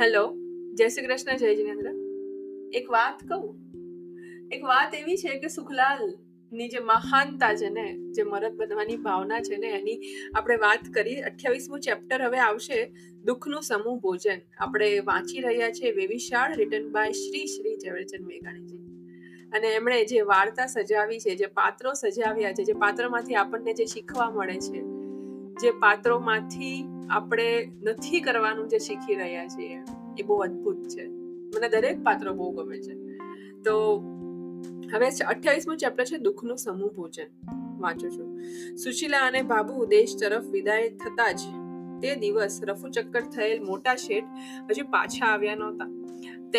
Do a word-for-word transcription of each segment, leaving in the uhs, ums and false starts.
Hello, જય શ્રી કૃષ્ણ, જય જિનેન્દ્ર. એક વાત કહું, એક વાત એવી છે કે સુખલાલની જે મહાનતા છે ને, જે મરદ બનવાની ભાવના છે ને, એની આપણે વાત કરી. અઠ્યાવીસમું ચેપ્ટર હવે આવશે, દુઃખનું સમૂહ ભોજન. આપણે વાંચી રહ્યા છીએ વેવિશાળ, રિટન બાય શ્રી શ્રી ઝવેરચંદ મેઘાણીજી. અને એમણે જે વાર્તા સજાવી છે, જે પાત્રો સજાવ્યા છે, જે પાત્રમાંથી આપણને જે શીખવા મળે છે, જે પાત્રોમાંથી આપણે નથી કરવાનું જે શીખી રહ્યા છીએ, એ બહુ અદ્ભુત છે. મને દરેક પાત્રો બહુ ગમે છે. તો હવે અઠ્યાવીસમું ચેપ્ટર છે દુઃખનું સમૂહ ભોજન. વાંચું છું. સુશીલા અને બાબુ દેશ તરફ વિદાય થતા જ તે દિવસ રફુચક્કર થયેલ મોટા શેઠ હજુ પાછા આવ્યા નહોતા.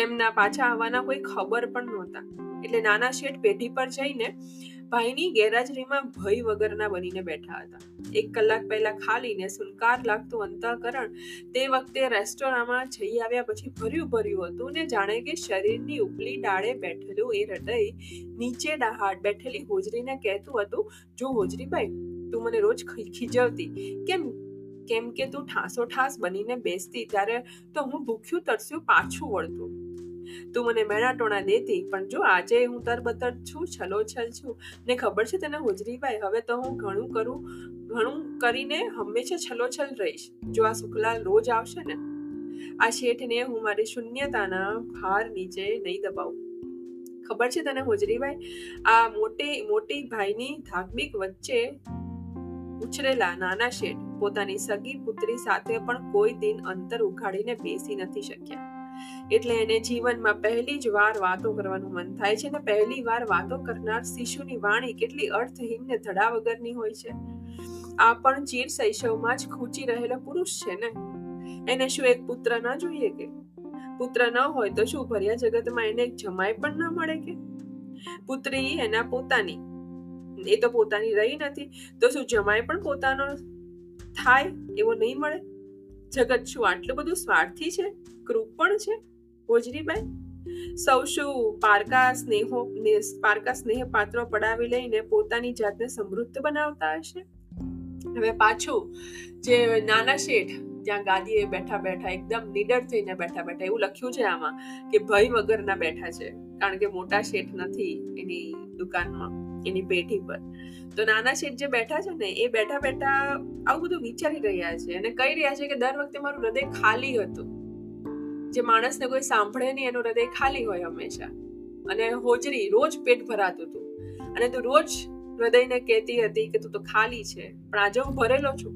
તેમના પાછા આવવાના કોઈ ખબર પણ નહોતા. એટલે નાના શેઠ પેઢી પર જઈને ભાઈની ગેરહાજરીમાં ભય વગરના બનીને બેઠા હતા. એક કલાક પહેલા ખાલીને સુનકાર લાગતું અંતઃકરણ તે વખતે રેસ્ટોરાંમાં જઈ આવ્યા પછી ભર્યું ભર્યું હતું ને, જાણે કે શરીરની ઉપલી ડાળે બેઠેલું એ હૃદય નીચે ડહાટ બેઠેલી હોજરીને કહેતું હતું, જો હોજરીબાઈ, તું મને રોજ ખીજવતી કેમ? કેમ કે તું ઠાસો ઠાસ બનીને બેસતી ત્યારે તો હું ભૂખ્યું તરસ્યું પાછું વળતું. તું મને મેણા ટોણા દેતી, પણ જો આજે હું તરબતર છું, છલોછલ છું ને, ખબર છે તને હોજરીબાઈ, હવે તો હું ઘણું કરું ઘણું કરીને હંમેશા છલોછલ રહીશ. જો આ સુખલાલ રોજ આવશે ને, આ શેઠને હું મારી શૂન્યતાના ભાર નીચે નહીં દબાવું. ખબર છે તને હોજરીબાઈ, આ મોટે મોટી ભાઈની ધાકબીક વચ્ચે ઉછરેલા નાના શેઠ પોતાની સગી પુત્રી સાથે પણ કોઈ દિન અંતર ઉઘાડીને બેસી નથી શક્યા. એટલે એને જીવનમાં પહેલી જ વાર વાતો કરવાનું મન થાય છે ને, પહેલી વાર વાતો કરનાર શિશુની વાણી કેટલી અર્થહીન ને ધડા વગરની હોય છે. આ પણ ચીર શૈશવમાં જ ખૂંચી રહેલો પુરુષ છે ને, એને શું એક પુત્ર ના જોઈએ કે? પુત્ર ન હોય તો શું ભર્યા જગતમાં એને જમાય પણ ના મળે કે? પુત્રી એના પોતાની, એ તો પોતાની રહી નથી તો શું જમાય પણ પોતાનો થાય એવો નહીં મળે? જગત શું આટલું બધું સ્વાર્થી છે, કૃપણ છે હોજરીબાઈ? સૌ શું પારકા સ્નેહો પારકા સ્નેહ પાત્રો પડાવી લઈને પોતાની જાતને સમૃદ્ધ બનાવતા હશે? હવે પાછું જે નાના શેઠ ત્યાં ગાદીએ બેઠા બેઠા એકદમ નીડર થઈને બેઠા બેઠા, એવું લખ્યું છે આમાં કે ભય વગરના બેઠા છે, કારણ કે મોટા શેઠ નથી એની દુકાનમાં, એની પેઢી પર. તો નાના શેઠ જે બેઠા છે ને, એ બેઠા બેઠા આવું બધું વિચારી રહ્યા છે અને કહી રહ્યા છે કે દર વખતે મારું હૃદય ખાલી હતું. જે માણસને કોઈ સાંભળે નહીં એનું હૃદય ખાલી હોય હંમેશા. અને હોજરી રોજ પેટ ભરાતું હતું અને તું રોજ હૃદયને કહેતી હતી કે તું તો ખાલી છે, પણ આજે હું ભરેલો છું.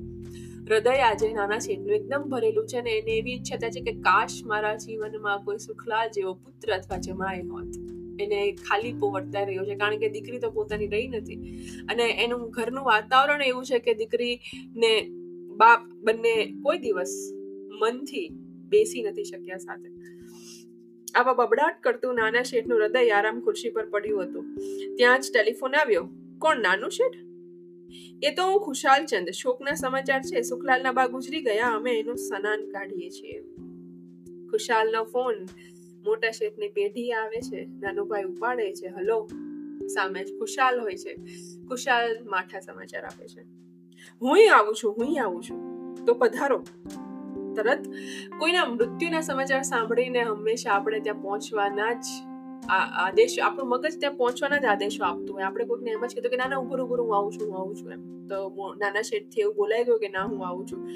હૃદય આજે નાના શેઠનું એકદમ ભરેલું છે ને, એને એવી ઈચ્છા થાય છે કે કાશ મારા જીવનમાં કોઈ સુખલાલ જેવો પુત્ર અથવા જમાય હોત. એને ખાલી પોવર્તા રહ્યો છે, કારણ કે દીકરી તો પોતાની રહી નથી અને એનું ઘરનું વાતાવરણ એવું છે કે દીકરી ને બાપ બંને કોઈ દિવસ મનથી બેસી નથી શક્યા સાથે. આવા બબડાટ કરતું નાના શેઠનું હૃદય આરામ ખુરશી પર પડ્યું હતું. ત્યાં જ ટેલિફોન આવ્યો. કોણ? નાનું શેઠ? એ તો હું, ખુશાલચંદ. શોકના સમાચાર છે, સુખલાલના બા ગુજરી ગયા, અમે એનું સનાન કાઢીએ છીએ. ખુશાલનો ફોન. મોટા શેઠની પેઢી આવે છે. નાનો ભાઈ ઉપાડે છે. હલો. સામે ખુશાલ હોય છે. ખુશાલ માઠા સમાચાર આપે છે. હુંય આવું છું, હુંય આવું છું. તો પધારો. તરત કોઈના મૃત્યુના સમાચાર સાંભળીને હંમેશા આપણે ત્યાં પહોંચવાના જ આદેશ, આપણું મગજ ત્યાં પહોંચવાના જ આદેશો આપતું હોય. આપણે કોઈકને એમ જ કીધું કે ના ના, ઉભું ઉભું, હું આવું છું, હું આવું છું એમ. તો નાના શેઠથી એવું બોલાઈ ગયું કે ના, હું આવું છું.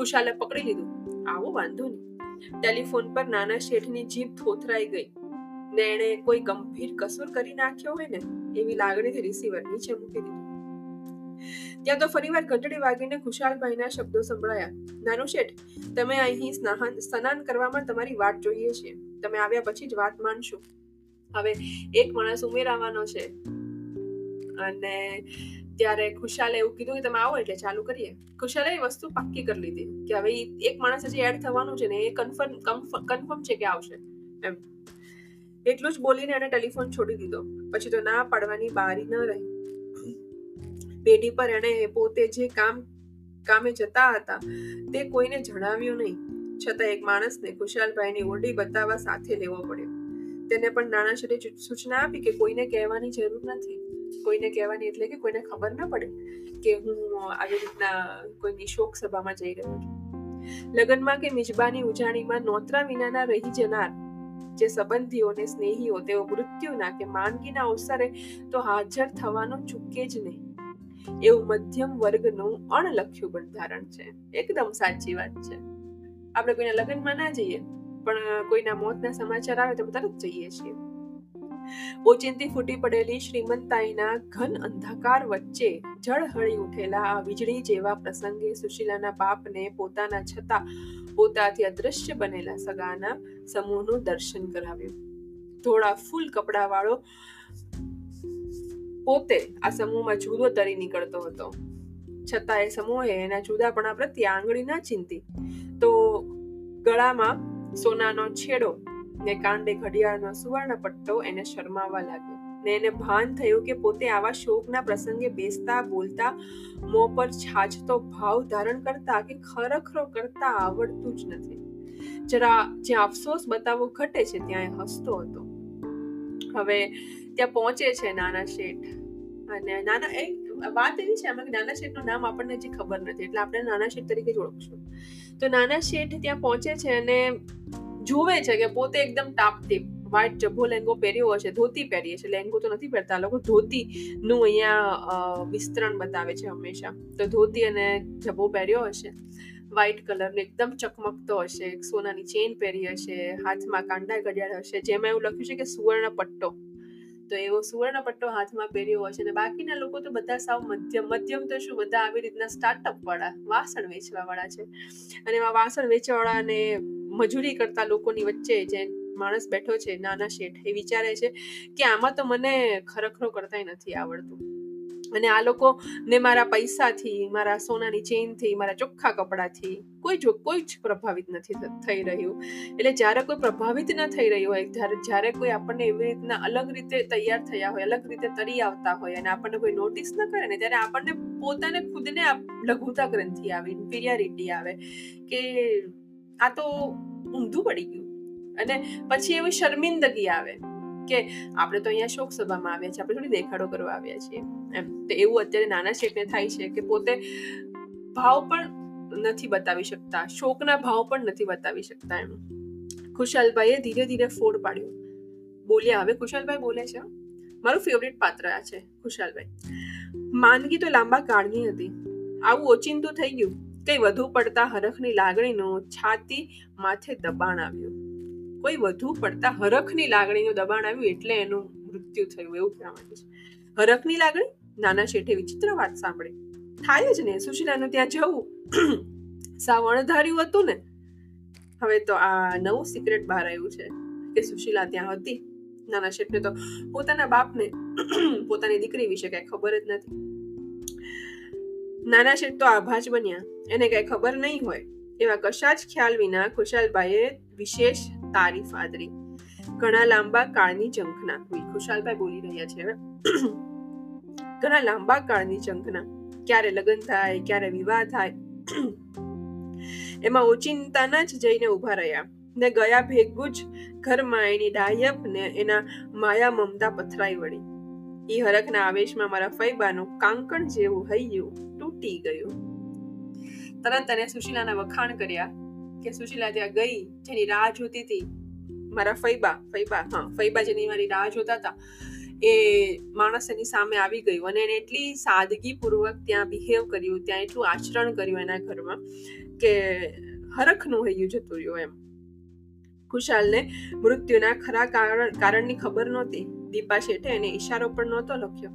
ખુશાલે પકડી લીધું. આવો, વાંધો નહીં. ટેલિફોન પર નાના શેઠની જીભ થોથરાઈ ગઈ ને એણે કોઈ ગંભીર કસૂર કરી નાખ્યો હોય ને એવી લાગણીથી રિસીવર નીચે મૂકી દીધો. ત્યાં તો ફરીવાર ઘંટડી વાગીને ખુશાલભાઈના શબ્દો સંભળાયા. નાનો શેઠ, તમે અહીં સ્નાન સ્નાન કરવામાં તમારી વાટ જોઈએ છે. તમે આવ્યા પછી જ વાત માનશું. હવે એક માણસ ઉમેરાવાનો છે. અને ત્યારે ખુશાલે એવું કીધું કે તમે આવો એટલે ચાલુ કરીએ. ખુશાલે એ વસ્તુ પાક્કી કરી લીધી કે હવે એક માણસ હજી એડ થવાનું છે ને, એ કન્ફર્મ કન્ફર્મ છે કે આવશે એમ. એટલું જ બોલીને એને ટેલિફોન છોડી દીધો. પછી તો ના પાડવાની બારી ન રહી. પેઢી પર એણે પોતે જે કામ કામે જતા હતા તે કોઈને જણાવ્યું નહીં, છતાં એક માણસને ખુશાલભાઈની ઓરડી બતાવવા સાથે લેવો પડ્યો. તેને પણ નાના શેઠે સૂચના આપી કે કોઈને કહેવાની જરૂર નથી. કોઈને કહેવાની એટલે કે કોઈને ખબર ના પડે કે હું આવી રીતના કોઈની શોક સભામાં જઈ રહ્યો છું. લગ્નમાં કે મિજબાની ઉજાણીમાં નોતરા વિનાના રહી જનાર જે સંબંધીઓને સ્નેહીઓ તેઓ મૃત્યુના કે માંદગીના અવસરે તો હાજર થવાનું ચૂકે જ નહીં. એવું મધ્યમ વર્ગનું અણલખ્યું બંધારણ છે. એકદમ સાચી વાત છે. આપણે કોઈના લગ્નમાં ના જઈએ, પણ કોઈના મોતના સમાચાર આવે તો તરત જઈએ છીએ. ઓચિંતી ફૂટી પડેલી શ્રીમંતાઈના ઘન અંધકાર વચ્ચે ઝળહળી ઉઠેલા આ વીજળી જેવા પ્રસંગે સુશીલાના બાપને પોતાના છતાં પોતાથી અદ્રશ્ય બનેલા સગાના સમૂહનું દર્શન કરાવ્યું. થોડા ફૂલ કપડા વાળો પોતે આ સમૂહમાં જુદો તરી નીકળતો હતો, છતાં એ સમૂહે એના જુદાપણા પ્રત્યે આંગળી ના ચીંધી. તો ગળામાં સોનાનો છેડો ને કાંડે ઘડિયાળનો સુવર્ણ પટ્ટો એને શરમાવા લાગ્યો ને એને ભાન થયું કે પોતે આવા શોકના પ્રસંગે બેસતા બોલતા મોં પર છાજતો ભાવ ધારણ કરતા કે ખરખરો કરતા આવડતું જ નથી. જરા જ્યાં અફસોસ બતાવો ઘટે છે ત્યાં એ હસતો હતો. હવે ત્યાં પહોંચે છે નાના શેઠ, અને નાના એ વાત એવી છે આમાં કે નાના શેઠનું નામ આપણને હજી ખબર નથી, એટલે આપણે નાના શેઠ તરીકે જ ઓળખશું. તો નાના શેઠ ત્યાં પહોંચે છે અને જોવે છે કે પોતે એકદમ ટાપટીપ વ્હાઈટ જભો લેંગો પહેર્યો હશે, ધોતી પહેરીએ છે, લેંગો તો નથી પહેરતા લોકો, ધોતીનું અહીંયા વિસ્તરણ બતાવે છે હંમેશા. તો ધોતી અને જભો પહેર્યો હશે વ્હાઈટ કલરનો, એકદમ ચકમકતો હશે, સોનાની ચેન પહેરી હશે, હાથમાં કાંડા ઘડિયાળ હશે, જેમાં એવું લખ્યું છે કે સુવર્ણ પટ્ટો. તો એવો સુવર્ણ પટ્ટો હાથમાં પહેર્યો હશે. અને બાકીના લોકો તો બધા સાવ મધ્યમ મધ્યમ તો શું બધા આવી રીતના સ્ટાર્ટઅપ વાળા, વાસણ વેચવાવાળા છે. અને એવા વાસણ વેચવાવાળાને મજૂરી કરતા લોકોની વચ્ચે જે માણસ બેઠો છે નાના શેઠ, એ વિચારે છે કે આમાં તો મને ખરખરો કરતા નથી આવડતું, અને આ લોકો ને મારા પૈસાથી, મારા સોનાની ચેનથી, મારા ચોખ્ખા કપડાથી કોઈ જો કોઈ જ પ્રભાવિત નથી થઈ રહ્યું. એટલે જ્યારે કોઈ પ્રભાવિત ન થઈ રહ્યું હોય, જ્યારે જ્યારે કોઈ આપણને એવી રીતના અલગ રીતે તૈયાર થયા હોય, અલગ રીતે તરી આવતા હોય અને આપણને કોઈ નોટિસ ન કરે ને, ત્યારે આપણને પોતાને ખુદને લઘુતા ગ્રંથિ આવે, ઇન્ફિરિયરિટી આવે કે આ તો ઊંધું પડી ગયું. અને પછી એવી શર્મિંદગી આવે કે આપણે તો અહીંયા શોક સભામાં આવ્યા છીએ, આપણે થોડી દેખાડો કરવા આવ્યા છીએ એમ. તો એવું અત્યારે નાના શેઠને થાય છે કે પોતે ભાવ પણ નથી બતાવી શકતા, શોકના ભાવ પણ નથી બતાવી શકતા એમ. ખુશાલભાઈએ ધીરે ધીરે ફોડ પાડ્યો, બોલ્યા. હવે ખુશાલભાઈ બોલે છે, મારું ફેવરિટ પાત્ર આ છે ખુશાલભાઈ. માંદગી તો લાંબા કાળની હતી, આવું ઓચિંતું થઈ ગયું. કઈ વધુ પડતા હરખની લાગણીનું છાતી માથે દબાણ આવ્યું. કોઈ વધુ પડતા હરખની લાગણીનું દબાણ આવ્યું એટલે એનું મૃત્યુ થયું એવું કહેવા માંગે છે. હરખની લાગણી? નાના શેઠે વિચિત્ર વાત સાંભળી. થાય જ ને, સુશીલાનું ત્યાં જવું સાવ અણધાર્યું હતું ને. હવે તો આ નવું સિક્રેટ બહાર આવ્યું છે કે સુશીલા ત્યાં હતી. નાના શેઠને તો પોતાના બાપને પોતાની દીકરી વિશે કાંઈ ખબર જ નથી. નાના શેઠ તો આભા જ બન્યા, એને કઈ ખબર નહીં હોય એવા કશા જ ખ્યાલ વિના ખુશાલભાઈએ વિશેષ તારીફ આદરી. ઘણા લાંબા કાળની ઝંખના, ખુશાલભાઈ બોલી રહ્યા છે હવે, ઘણા લાંબા કાળની ઝંખના, ક્યારે લગ્ન થાય, ક્યારે વિવાહ થાય, એમાં ઓચિંતાના જ જઈને ઊભા રહ્યા ને ગયા ભેગું જ ઘરમાં એની ડાયપ ને એના માયા મમતા પથરાઈ વળી. એ હરખના આવેશમાં મારા ફૈબાનું કાંકણ જેવું હૈયું તૂટી ગયું. તરત એને સુશીલાના વખાણ કર્યા કે સુશીલા ત્યાં ગઈ જેની રાહ જોતી હતી. મારા ફૈબા ફૈબા હા ફૈબા જેની મારી રાહ જોતા હતા એ માણસ એની સામે આવી ગયું, અને એને એટલી સાદગીપૂર્વક ત્યાં બિહેવ કર્યું, ત્યાં એટલું આચરણ કર્યું એના ઘરમાં કે હરખનું હૈયું જતું રહ્યું એમ. ખુશાલને મૃત્યુના ખરા કારણની ખબર નહોતી. દીપા શેઠે એને ઈશારો પણ નહોતો લખ્યો.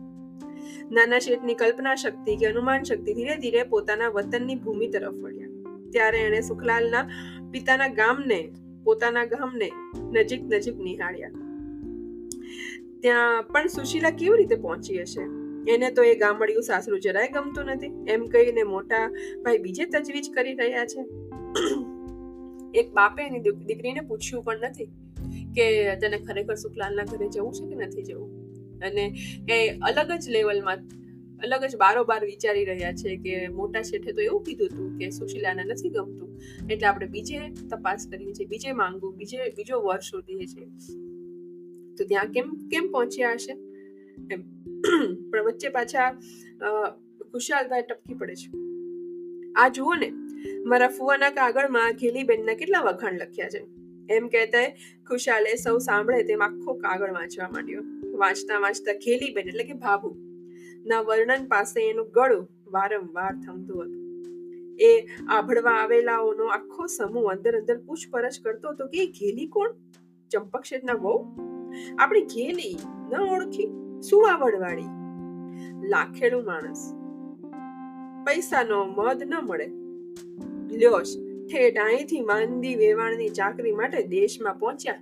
નાના શેઠની કલ્પના શક્તિ કે અનુમાન શક્તિ ધીરે ધીરે પોતાના વતનની ભૂમિ તરફ વળ્યા. ત્યારે એણે સુખલાલના પિતાના ગામને પોતાના ગામને નજીક નજીક નિહાળ્યા. ત્યાં પણ સુશીલા કેવી રીતે પહોંચી હશે? એને તો એ ગામડિયું સાસરું જરાય ગમતું નથી એમ કહીને મોટા ભાઈ બીજે તજવીજ કરી રહ્યા છે. એક બાપે એની દીકરીને પૂછ્યું પણ નથી કે તને ખરેખર સુખલાલના ઘરે જવું છે કે નથી જવું, અને એ અલગ જ લેવલમાં અલગ જ બારોબાર વિચારી રહ્યા છે કે મોટા શેઠે તો એવું કીધું હતું કે સુશીલાને નથી ગમતું, એટલે આપણે બીજે તપાસ કરીએ છીએ, બીજે માંગવું, બીજે બીજો વર્ષ શોધીએ છીએ. તો ત્યાં કેમ કેમ પહોંચ્યા હશે એમ. પણ વચ્ચે પાછા ખુશાલભાઈ ટપકી પડે છે, આ જુઓ ને, મારા ફુવાના કાગળમાં ખીલીબેનના કેટલા વખાણ લખ્યા છે એમ કહેતા ખુશાલે સૌ સાંભળે તેમ આખો કાગળ વાંચવા માંડ્યો. વાંચતા વાંચતા ખીલીબેન એટલે કે ભાભુ ના વર્ણન પાસે એનું ગળું વારંવાર થમતું હતું. એ આભળવા આવેલાઓનો આખો સમૂહ અંદર અંદર પૂછપરછ કરતો હતો કે ઘેલી કોણ? ચંપક શેઠના વહુ? આપણી ઘેલી ન ઓળખી? શું આવડવાળી? લાખેલું માણસ, પૈસાનો મદ ન મળે. લ્યોશ ઠેઠ અહીંથી માંદી વેવાણની ચાકરી માટે દેશમાં પહોંચ્યા.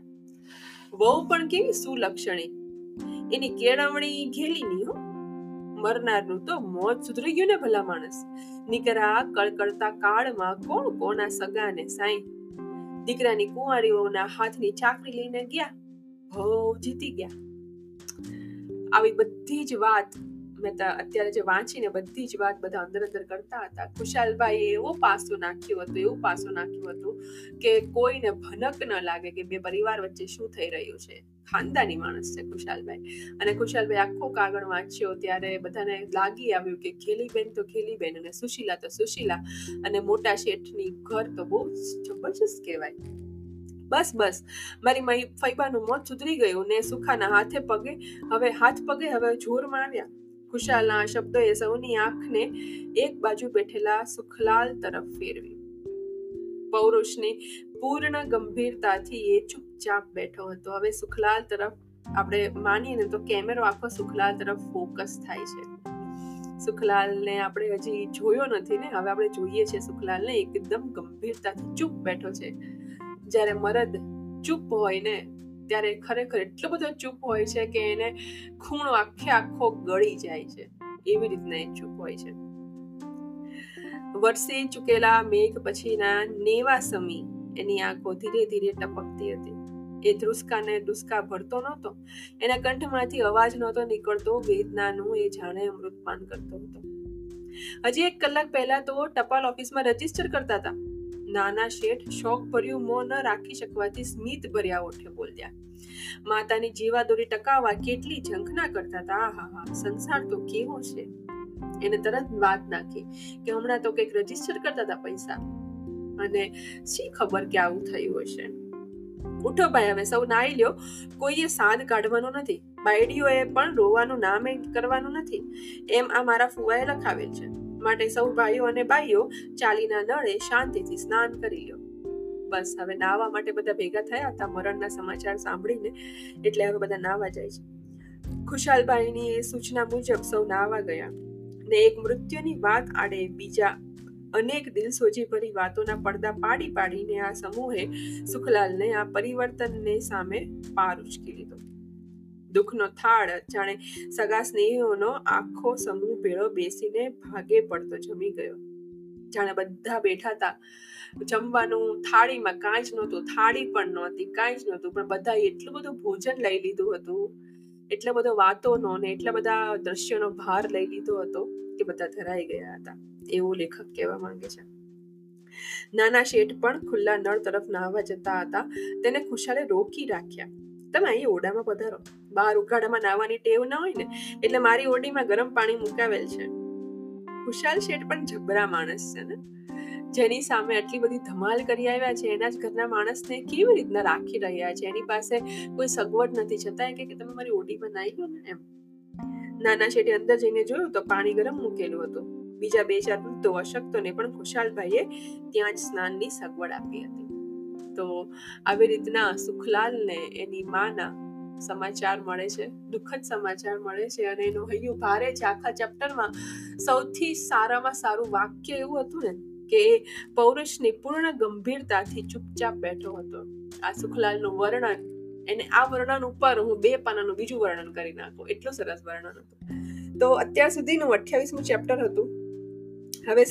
વહુ પણ કેવી સુલક્ષણી, એની કેળવણી ઘેલીની હો. મરનારનું તો મોત સુધરી ગયું ને ભલા માણસ. નીકરા કળકળતા કાળમાં કોણ કોના સગાને સાઈ. દીકરાની કુંવારીઓના હાથની ચાકરી લઈને ગયા, ભો જીતી ગયા. આવી બધી જ વાત મેં અત્યારે જે વાંચીને બધી જ વાત બધા અંદર અંદર કરતા હતા. ખુશાલભાઈ એવો પાસો નાખ્યું હતું એવું પાસો નાખ્યું હતું કે કોઈને ભનક ન લાગે કે બે પરિવાર વચ્ચે શું થઈ રહ્યું છે. ખાનદાની માણસ છે ખુશાલભાઈ. અને ખુશાલભાઈ આખો કાગળ વાંચ્યો ત્યારે બધાને લાગી આવ્યું કે ખેલીબેન તો ખેલીબેન અને સુશીલા તો સુશીલા અને મોટા શેઠની ઘર તો બહુ જબરજસ્ત કહેવાય. બસ બસ મારી ફૈબાનું મોત સુધરી ગયું ને સુખાના હાથે પગે હવે હાથ પગે હવે જોરમાં આવ્યા. ખુશાલના શબ્દોએ સૌની આંખને એક બાજુ બેઠેલા સુખલાલ તરફ ફેરવી. પૌરુષની પૂર્ણ ગંભીરતાથી એ ચૂપચાપ બેઠો હતો. હવે સુખલાલ તરફ આપણે માનીને તો કેમેરો આખો સુખલાલ તરફ ફોકસ થાય છે. સુખલાલને આપણે હજી જોયો નથી ને, હવે આપણે જોઈએ છીએ સુખલાલને. એકદમ ગંભીરતાથી ચૂપ બેઠો છે. જ્યારે મરદ ચૂપ હોય ને ત્યારે ખરેખર એટલો બધો ચૂપ હોય છે કે એને ખૂણો આખે આખો ગળી જાય છે, એવી રીતના એ ચૂપ હોય છે. વરસી ચૂકેલા મેઘ પછીના નેવા સમી એની આંખો ધીરે ધીરે ટપકતી હતી. એ ધ્રુસકાને ધ્રુસકા ભરતો નહોતો, એના કંઠમાંથી અવાજ નહોતો નીકળતો. વેદનાનું એ જાણે અમૃતપાન કરતો હતો. હજી એક કલાક પહેલા તો ટપાલ ઓફિસમાં રજીસ્ટર કરતા હતા. નાના શેઠ શોક ભર્યું મોં ન રાખી શકવાથી સ્મિત ભર્યા ઓઠે બોલ્યા, માતાની જીવાદોરી ટકાવવા કેટલી ઝંખના કરતા હતા. હા હા સંસાર તો કેવો છે. એને તરત વાત નાખી કે હમણાં તો કંઈક રજીસ્ટર કરતા હતા પૈસા, અને શી ખબર કે આવું થયું હશે. ઉઠો ભાઈ હવે સૌ નાઈ લ્યો, કોઈએ સાંદ કાઢવાનો નથી, બાયડીઓએ પણ રોવાનું નામે કરવાનું નથી, એમ આ મારા ફુવાએ લખાવેલ છે. માટે સૌ ભાઈઓ અને ભાઈઓ ચાલીના નળે શાંતિથી સ્નાન કરી લ્યો. બસ હવે નાહવા માટે બધા ભેગા થયા હતા મરણના સમાચાર સાંભળીને, એટલે હવે બધા નાહવા જાય છે. ખુશાલભાઈની સૂચના મુજબ સૌ નાહવા ગયા ને એક મૃત્યુની વાત આડે બીજા અનેક દિલસોજી ભરી વાતોના પડદા પાડી પાડીને આ સમૂહે સુખલાલને આ પરિવર્તનને સામે પાર ઉચકી લીધો. દુઃખનો થાળ જાણે સગા સ્નેહીઓનો આખો સમૂહ ભેળો બેસીને ભાગે પડતો જમી ગયો. જાણે બધા બેઠા હતા જમવાનું, થાળીમાં કાંઈ જ નહોતું, થાળી પણ નહોતી, કાંઈ જ નહોતું, પણ બધા એટલું બધું ભોજન લઈ લીધું હતું, એટલા બધા વાતોનો ને એટલા બધા દ્રશ્યોનો ભાર લઈ લીધો હતો કે બધા ધરાઈ ગયા હતા, એવું લેખક કહેવા માંગે છે. નાના શેઠ પણ ખુલ્લા નળ તરફ નાહવા જતા હતા. તેને ખુશાલે રોકી રાખ્યા, તમે અહીં ઓરડામાં પધારો, બહાર ઉઘાડામાં નાહવાની ટેવ ના હોય ને એટલે મારી ઓરડીમાં ગરમ પાણી મુકાવેલ છે. ખુશાલ શેઠ પણ જબરા માણસ છે ને, જેની સામે આટલી બધી ધમાલ કરી આવ્યા છે એના જ ઘરના માણસને કેવી રીતના રાખી રહ્યા છે. એની પાસે કોઈ સગવડ નથી, છતાં કે તમે મારી ઓરડીમાં નાહી લો ને એમ. નાના શેઠે અંદર જઈને જોયું તો પાણી ગરમ મૂકેલું હતું. બીજા બે ચાર વૃદ્ધો અશક્તોને પણ ખુશાલભાઈએ ત્યાં જ સ્નાનની સગવડ આપી હતી. તો આવી રીતના સુખલાલને એની માના સમાચાર મળે છે, દુઃખદ સમાચાર મળે છે, અને એનું હૈયું ભારે છે. આખા ચેપ્ટરમાં સૌથી સારામાં સારું વાક્ય એવું હતું ને કે પૌરુષની પૂર્ણ ગંભીરતાથી ચૂપચાપ બેઠો હતો. આ સુખલાલનું વર્ણન, એને આ વર્ણન ઉપર હું બે પાનાનું બીજું વર્ણન કરી નાખું, એટલું સરસ વર્ણન હતું. તો અત્યાર સુધીનું અઠ્યાવીસમું ચેપ્ટર હતું. હવે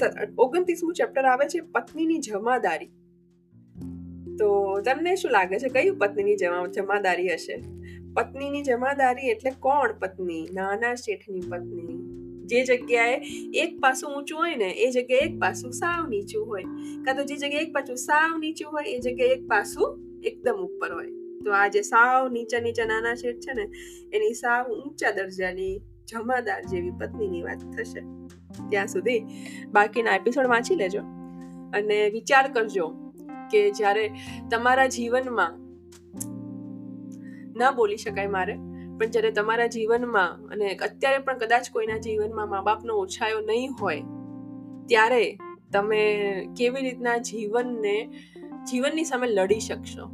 ઓગણત્રીસમું ચેપ્ટર આવે છે, પત્નીની જમાદારી. તો તમને શું લાગે છે કયું પત્નીની જમાદારી હશે? પત્નીની જમાદારી એટલે કોણ પત્ની? નાના શેઠની પત્ની. જે જગ્યાએ એક પાસું ઊંચું હોય ને એ જગ્યાએ એક પાસું સાવ નીચું હોય, કાં તો જે જગ્યાએ એક પાસું સાવ નીચું હોય એ જગ્યાએ એક પાસું એકદમ ઉપર હોય. તો આ જે સાવ નીચા નીચા નાના શેઠ છે ને એની સાવ ઊંચા દરજાની જમાદાર જેવી પત્નીની વાત થશે. ત્યાં સુધી બાકીના એપિસોડ વાંચી લેજો. અને વિચાર કરજો કે જ્યારે તમારા જીવનમાં ના બોલી શકાય મારે, પણ જ્યારે તમારા જીવનમાં અને અત્યારે પણ કદાચ કોઈના જીવનમાં મા બાપનો ઓછાયો નહીં હોય, ત્યારે તમે કેવી રીતના જીવનને જીવનની સામે લડી શકશો,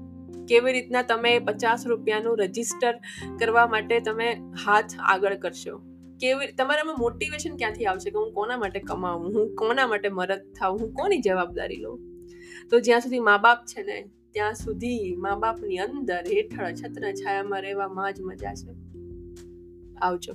કેવી રીતના તમે પચાસ રૂપિયાનું રજિસ્ટર કરવા માટે તમે હાથ આગળ કરશો, કેવી તમારામાં મોટિવેશન ક્યાંથી આવશે કે હું કોના માટે કમાવું, હું કોના માટે મદદ થાઉં, હું કોની જવાબદારી લઉં. તો જ્યાં સુધી મા બાપ છે ને, ત્યાં સુધી મા બાપની અંદર હેઠળ છત્ર છાયામાં રહેવામાં જ મજા છે. આવજો.